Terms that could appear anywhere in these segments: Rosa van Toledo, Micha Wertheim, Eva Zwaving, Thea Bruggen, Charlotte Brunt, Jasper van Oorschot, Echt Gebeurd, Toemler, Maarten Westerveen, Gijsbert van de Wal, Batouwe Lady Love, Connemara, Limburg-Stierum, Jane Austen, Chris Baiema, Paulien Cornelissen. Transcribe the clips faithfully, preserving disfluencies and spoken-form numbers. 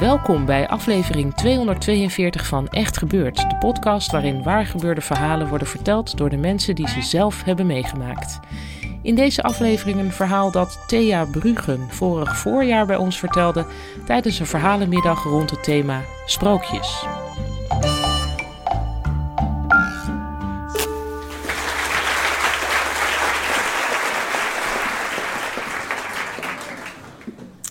Welkom bij aflevering tweehonderdtweeënveertig van Echt Gebeurd, de podcast waarin waargebeurde verhalen worden verteld door de mensen die ze zelf hebben meegemaakt. In deze aflevering een verhaal dat Thea Bruggen vorig voorjaar bij ons vertelde tijdens een verhalenmiddag rond het thema sprookjes.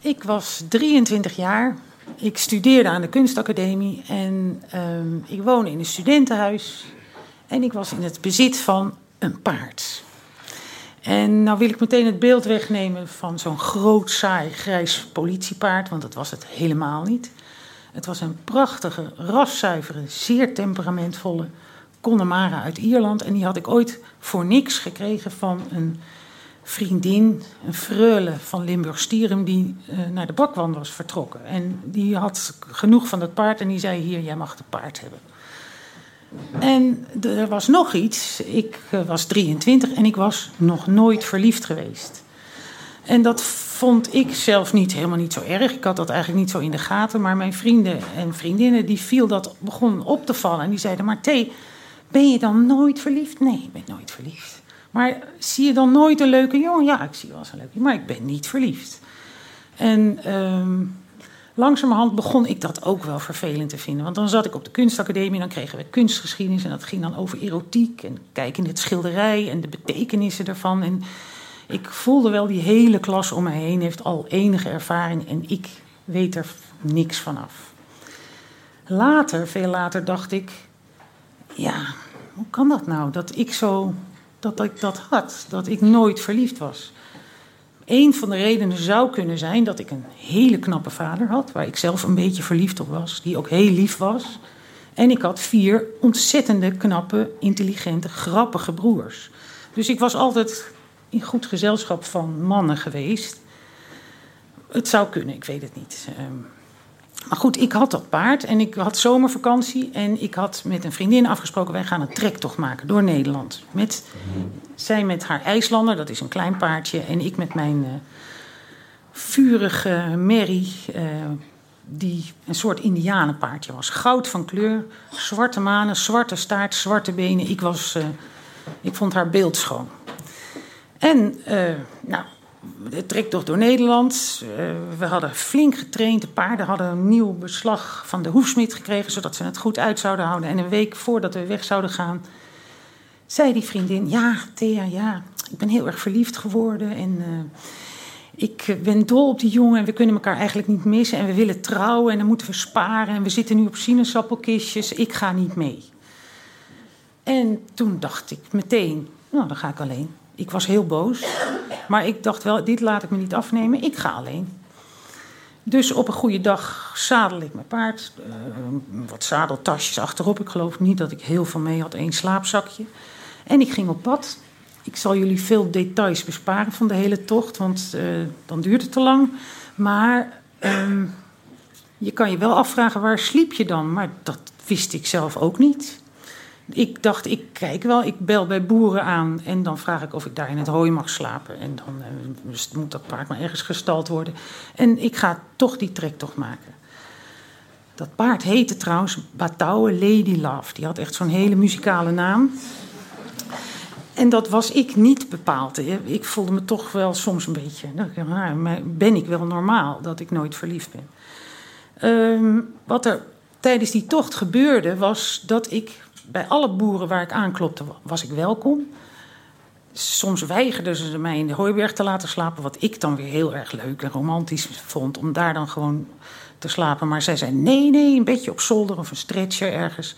Ik was drieëntwintig jaar. Ik studeerde aan de kunstacademie en um, ik woonde in een studentenhuis. En ik was in het bezit van een paard. En nou wil ik meteen het beeld wegnemen van zo'n groot, saai, grijs politiepaard. Want dat was het helemaal niet. Het was een prachtige, raszuivere, zeer temperamentvolle Connemara uit Ierland. En die had ik ooit voor niks gekregen van een vriendin, een freule van Limburg-Stierum, die uh, naar de bakwand was vertrokken. En die had genoeg van dat paard en die zei, hier, jij mag het paard hebben. En d- er was nog iets. Ik uh, was drieëntwintig en ik was nog nooit verliefd geweest. En dat vond ik zelf niet, helemaal niet zo erg. Ik had dat eigenlijk niet zo in de gaten. Maar mijn vrienden en vriendinnen, die viel dat, begon op te vallen. En die zeiden, maar Thee, ben je dan nooit verliefd? Nee, ik ben nooit verliefd. Maar zie je dan nooit een leuke jongen? Ja, ik zie wel eens een leuke jongen, maar ik ben niet verliefd. En um, langzamerhand begon ik dat ook wel vervelend te vinden. Want dan zat ik op de kunstacademie en dan kregen we kunstgeschiedenis. En dat ging dan over erotiek en kijken in het schilderij en de betekenissen daarvan. En ik voelde wel, die hele klas om mij heen heeft al enige ervaring. En ik weet er niks vanaf. Later, veel later, dacht ik, ja, hoe kan dat nou? Dat ik zo... dat ik dat had, dat ik nooit verliefd was. Een van de redenen zou kunnen zijn dat ik een hele knappe vader had, waar ik zelf een beetje verliefd op was, die ook heel lief was. En ik had vier ontzettende knappe, intelligente, grappige broers. Dus ik was altijd in goed gezelschap van mannen geweest. Het zou kunnen, ik weet het niet. Maar goed, ik had dat paard en ik had zomervakantie. En ik had met een vriendin afgesproken, wij gaan een trektocht maken door Nederland. Met, zij met haar IJslander, dat is een klein paardje. En ik met mijn uh, vurige merrie, uh, die een soort indianenpaardje was. Goud van kleur, zwarte manen, zwarte staart, zwarte benen. Ik, was, uh, ik vond haar beeldschoon. En, uh, nou... de trektocht door Nederland. Uh, we hadden flink getraind. De paarden hadden een nieuw beslag van de hoefsmid gekregen, zodat ze het goed uit zouden houden. En een week voordat we weg zouden gaan, zei die vriendin, ja, Thea, ja, ik ben heel erg verliefd geworden. En uh, ik ben dol op die jongen en we kunnen elkaar eigenlijk niet missen. En we willen trouwen en dan moeten we sparen. En we zitten nu op sinaasappelkistjes. Ik ga niet mee. En toen dacht ik meteen, nou, dan ga ik alleen. Ik was heel boos, maar ik dacht wel, dit laat ik me niet afnemen, ik ga alleen. Dus op een goede dag zadelde ik mijn paard, uh, wat zadeltasjes achterop. Ik geloof niet dat ik heel veel mee had, één slaapzakje. En ik ging op pad. Ik zal jullie veel details besparen van de hele tocht, want uh, dan duurt het te lang. Maar uh, je kan je wel afvragen, waar sliep je dan? Maar dat wist ik zelf ook niet. Ik dacht, ik kijk wel, ik bel bij boeren aan en dan vraag ik of ik daar in het hooi mag slapen. En dan dus moet dat paard maar ergens gestald worden. En ik ga toch die trektocht maken. Dat paard heette trouwens Batouwe Lady Love. Die had echt zo'n hele muzikale naam. En dat was ik niet bepaald. Ik voelde me toch wel soms een beetje, ben ik wel normaal dat ik nooit verliefd ben. Um, wat er tijdens die tocht gebeurde was dat ik bij alle boeren waar ik aanklopte was ik welkom. Soms weigerden ze mij in de hooiberg te laten slapen, wat ik dan weer heel erg leuk en romantisch vond, om daar dan gewoon te slapen. Maar zij zei nee, nee, een beetje op zolder of een stretcher ergens.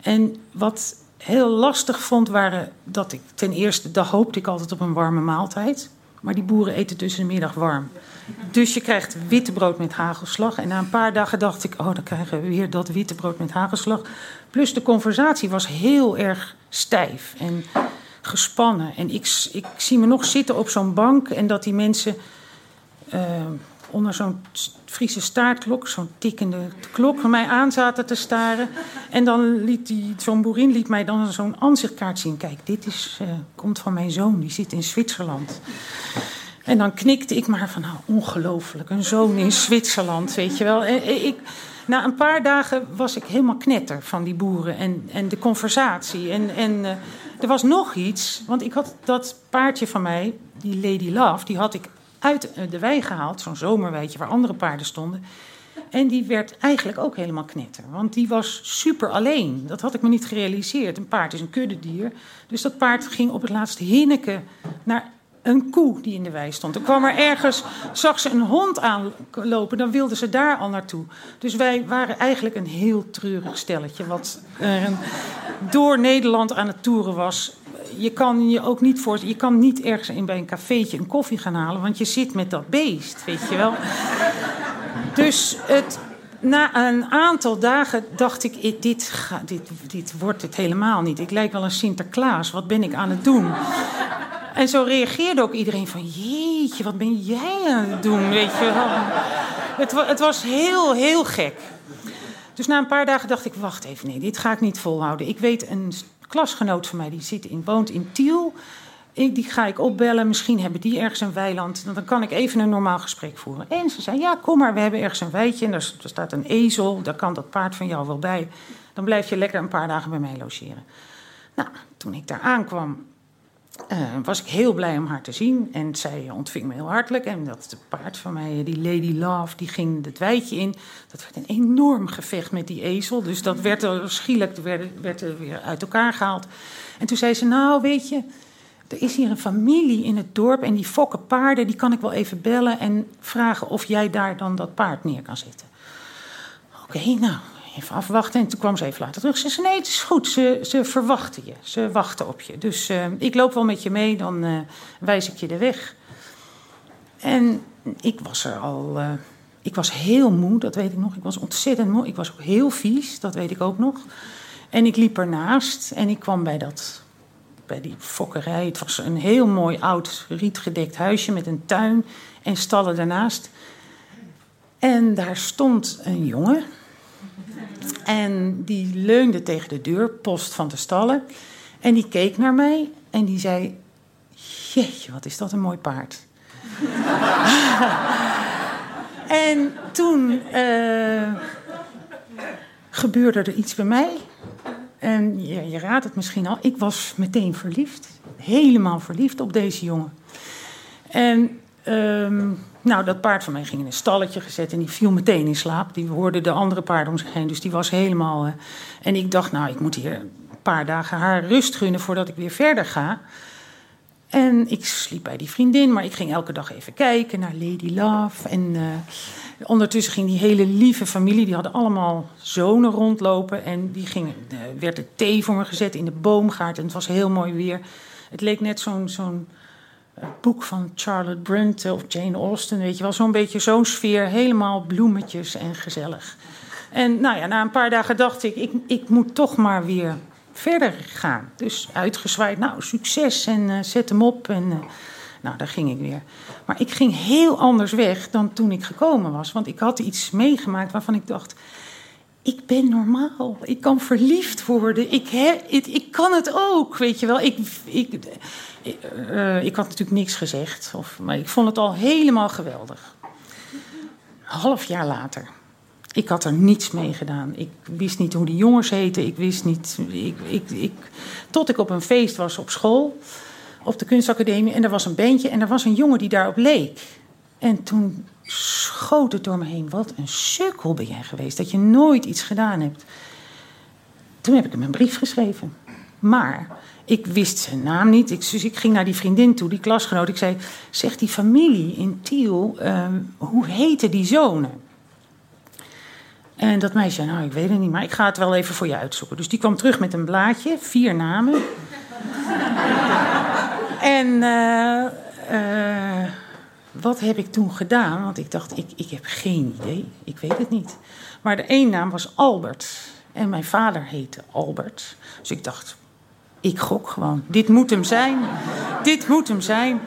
En wat heel lastig vond waren dat ik ten eerste, daar hoopte ik altijd op een warme maaltijd. Maar die boeren eten tussen de middag warm. Dus je krijgt wittebrood met hagelslag. En na een paar dagen dacht ik, oh, dan krijgen we weer dat wittebrood met hagelslag. Plus de conversatie was heel erg stijf en gespannen. En ik, ik zie me nog zitten op zo'n bank en dat die mensen uh, onder zo'n Friese staartklok, zo'n tikkende klok, van mij aan zaten te staren. En dan liet die, zo'n boerin liet mij dan zo'n ansichtkaart zien. Kijk, dit is, uh, komt van mijn zoon, die zit in Zwitserland. En dan knikte ik maar van, nou, ongelooflijk, een zoon in Zwitserland, weet je wel. En ik, na een paar dagen was ik helemaal knetter van die boeren en, en de conversatie. En, en uh, er was nog iets, want ik had dat paardje van mij, die Lady Love, die had ik uit de wei gehaald, zo'n zomerweidje waar andere paarden stonden. En die werd eigenlijk ook helemaal knetter, want die was super alleen. Dat had ik me niet gerealiseerd. Een paard is een kuddedier, dus dat paard ging op het laatst hinneken naar een koe die in de wei stond. Er kwam er ergens, zag ze een hond aanlopen, dan wilde ze daar al naartoe. Dus wij waren eigenlijk een heel treurig stelletje, wat uh, door Nederland aan het toeren was. Je kan je ook niet voorstellen, je kan niet ergens in bij een cafeetje een koffie gaan halen, want je zit met dat beest, weet je wel. Dus het, na een aantal dagen dacht ik, dit, ga, dit, dit wordt het helemaal niet. Ik lijk wel een Sinterklaas, wat ben ik aan het doen? En zo reageerde ook iedereen van, jeetje, wat ben jij aan het doen, weet je wel. Het, het was heel, heel gek. Dus na een paar dagen dacht ik, wacht even, nee, dit ga ik niet volhouden. Ik weet, een klasgenoot van mij, die zit in, woont in Tiel. Ik, die ga ik opbellen, misschien hebben die ergens een weiland. Dan kan ik even een normaal gesprek voeren. En ze zei, ja, kom maar, we hebben ergens een weidje. En daar, daar staat een ezel, daar kan dat paard van jou wel bij. Dan blijf je lekker een paar dagen bij mij logeren. Nou, toen ik daar aankwam, Uh, was ik heel blij om haar te zien. En zij ontving me heel hartelijk. En dat paard van mij, die Lady Love, die ging het weidje in. Dat werd een enorm gevecht met die ezel. Dus dat werd er schielijk werd, werd er weer uit elkaar gehaald. En toen zei ze, nou weet je, er is hier een familie in het dorp. En die fokken paarden, die kan ik wel even bellen. En vragen of jij daar dan dat paard neer kan zetten. Oké, okay, nou, even afwachten. En toen kwam ze even later terug. Ze zei, nee, het is goed. Ze, ze verwachten je. Ze wachten op je. Dus uh, ik loop wel met je mee. Dan uh, wijs ik je de weg. En ik was er al... Uh, ik was heel moe, dat weet ik nog. Ik was ontzettend moe. Ik was ook heel vies, dat weet ik ook nog. En ik liep ernaast. En ik kwam bij, dat, bij die fokkerij. Het was een heel mooi oud rietgedekt huisje met een tuin en stallen daarnaast. En daar stond een jongen. En die leunde tegen de deurpost van de stallen. En die keek naar mij en die zei, jeetje, wat is dat een mooi paard. En toen uh, gebeurde er iets bij mij. En je, je raadt het misschien al, ik was meteen verliefd. Helemaal verliefd op deze jongen. En... Um, Nou, dat paard van mij ging in een stalletje gezet en die viel meteen in slaap. Die hoorde de andere paarden om zich heen, dus die was helemaal... Uh, en ik dacht, nou, ik moet hier een paar dagen haar rust gunnen voordat ik weer verder ga. En ik sliep bij die vriendin, maar ik ging elke dag even kijken naar Lady Love. En uh, ondertussen ging die hele lieve familie, die hadden allemaal zonen rondlopen. En die ging, uh, werd er thee voor me gezet in de boomgaard en het was heel mooi weer. Het leek net zo'n... zo'n Het boek van Charlotte Brunt of Jane Austen, weet je wel. Zo'n beetje zo'n sfeer, helemaal bloemetjes en gezellig. En nou ja, na een paar dagen dacht ik, ik, ik moet toch maar weer verder gaan. Dus uitgezwaaid, nou, succes en uh, zet hem op. En, uh, nou, daar ging ik weer. Maar ik ging heel anders weg dan toen ik gekomen was. Want ik had iets meegemaakt waarvan ik dacht, ik ben normaal. Ik kan verliefd worden. Ik, he, ik, ik kan het ook, weet je wel. Ik... ik Ik, uh, ik had natuurlijk niks gezegd, of, maar ik vond het al helemaal geweldig. Half jaar later. Ik had er niets mee gedaan. Ik wist niet hoe die jongens heten. Ik wist niet... Ik, ik, ik, tot ik op een feest was op school, op de kunstacademie, en er was een bandje en er was een jongen die daarop leek. En toen schoot het door me heen. Wat een sukkel ben jij geweest, dat je nooit iets gedaan hebt. Toen heb ik hem een brief geschreven. Maar ik wist zijn naam niet. Ik, dus ik ging naar die vriendin toe, die klasgenoot. Ik zei, zeg die familie in Tiel, um, hoe heten die zonen? En dat meisje zei, nou, ik weet het niet, maar ik ga het wel even voor je uitzoeken. Dus die kwam terug met een blaadje, vier namen. en uh, uh, wat heb ik toen gedaan? Want ik dacht, ik, ik heb geen idee, ik weet het niet. Maar de één naam was Albert. En mijn vader heette Albert. Dus ik dacht, ik gok gewoon. Dit moet hem zijn. Dit moet hem zijn.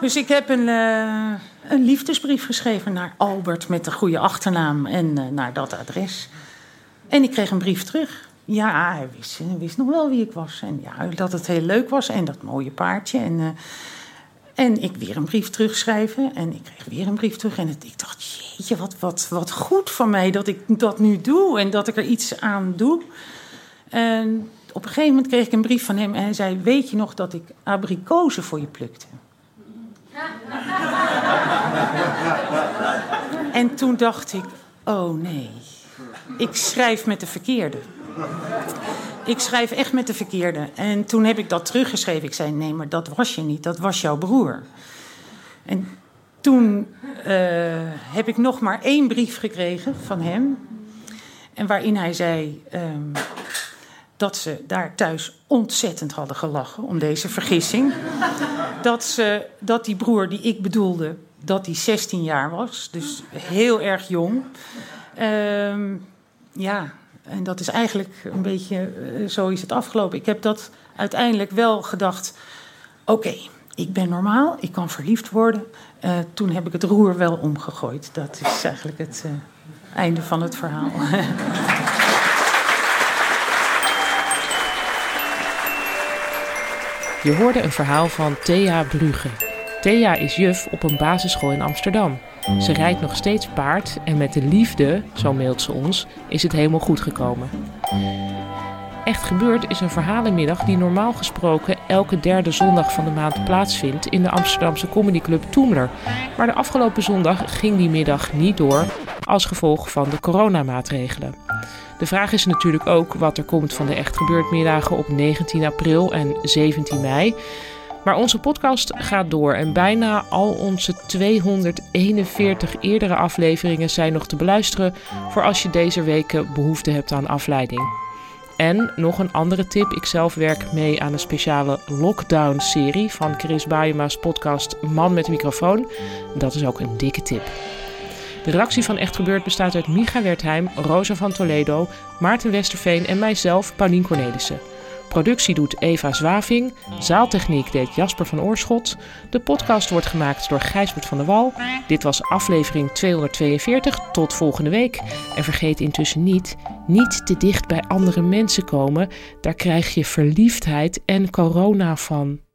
Dus ik heb een, uh, een liefdesbrief geschreven naar Albert met de goede achternaam en uh, naar dat adres. En ik kreeg een brief terug. Ja, hij wist, hij wist nog wel wie ik was. En ja, dat het heel leuk was en dat mooie paardje. En, uh, en ik weer een brief terugschrijven. En ik kreeg weer een brief terug. En het, ik dacht, jeetje, wat, wat, wat goed van mij dat ik dat nu doe en dat ik er iets aan doe. En op een gegeven moment kreeg ik een brief van hem en hij zei, weet je nog dat ik abrikozen voor je plukte? En toen dacht ik, oh nee, ik schrijf met de verkeerde. Ik schrijf echt met de verkeerde. En toen heb ik dat teruggeschreven. Ik zei, nee, maar dat was je niet, dat was jouw broer. En toen uh, heb ik nog maar één brief gekregen van hem. En waarin hij zei um, dat ze daar thuis ontzettend hadden gelachen om deze vergissing. Dat, ze, dat die broer die ik bedoelde, dat die zestien jaar was. Dus heel erg jong. Um, ja, en dat is eigenlijk een beetje, uh, zo is het afgelopen. Ik heb dat uiteindelijk wel gedacht, oké. Okay, ik ben normaal, ik kan verliefd worden. Uh, toen heb ik het roer wel omgegooid. Dat is eigenlijk het uh, einde van het verhaal. Je hoorde een verhaal van Thea Bruggen. Thea is juf op een basisschool in Amsterdam. Ze rijdt nog steeds paard en met de liefde, zo mailt ze ons, is het helemaal goed gekomen. Echt Gebeurd is een verhalenmiddag die normaal gesproken elke derde zondag van de maand plaatsvindt in de Amsterdamse comedyclub Toemler. Maar de afgelopen zondag ging die middag niet door als gevolg van de coronamaatregelen. De vraag is natuurlijk ook wat er komt van de Echt Gebeurd middagen op negentien april en zeventien mei. Maar onze podcast gaat door en bijna al onze tweehonderdeenenveertig eerdere afleveringen zijn nog te beluisteren voor als je deze weken behoefte hebt aan afleiding. En nog een andere tip, ik zelf werk mee aan een speciale lockdown-serie van Chris Baiema's podcast Man met de microfoon. Dat is ook een dikke tip. De redactie van Echt Gebeurd bestaat uit Micha Wertheim, Rosa van Toledo, Maarten Westerveen en mijzelf, Paulien Cornelissen. Productie doet Eva Zwaving, zaaltechniek deed Jasper van Oorschot. De podcast wordt gemaakt door Gijsbert van de Wal. Dit was aflevering tweehonderdtweeënveertig, tot volgende week. En vergeet intussen niet, niet te dicht bij andere mensen komen. Daar krijg je verliefdheid en corona van.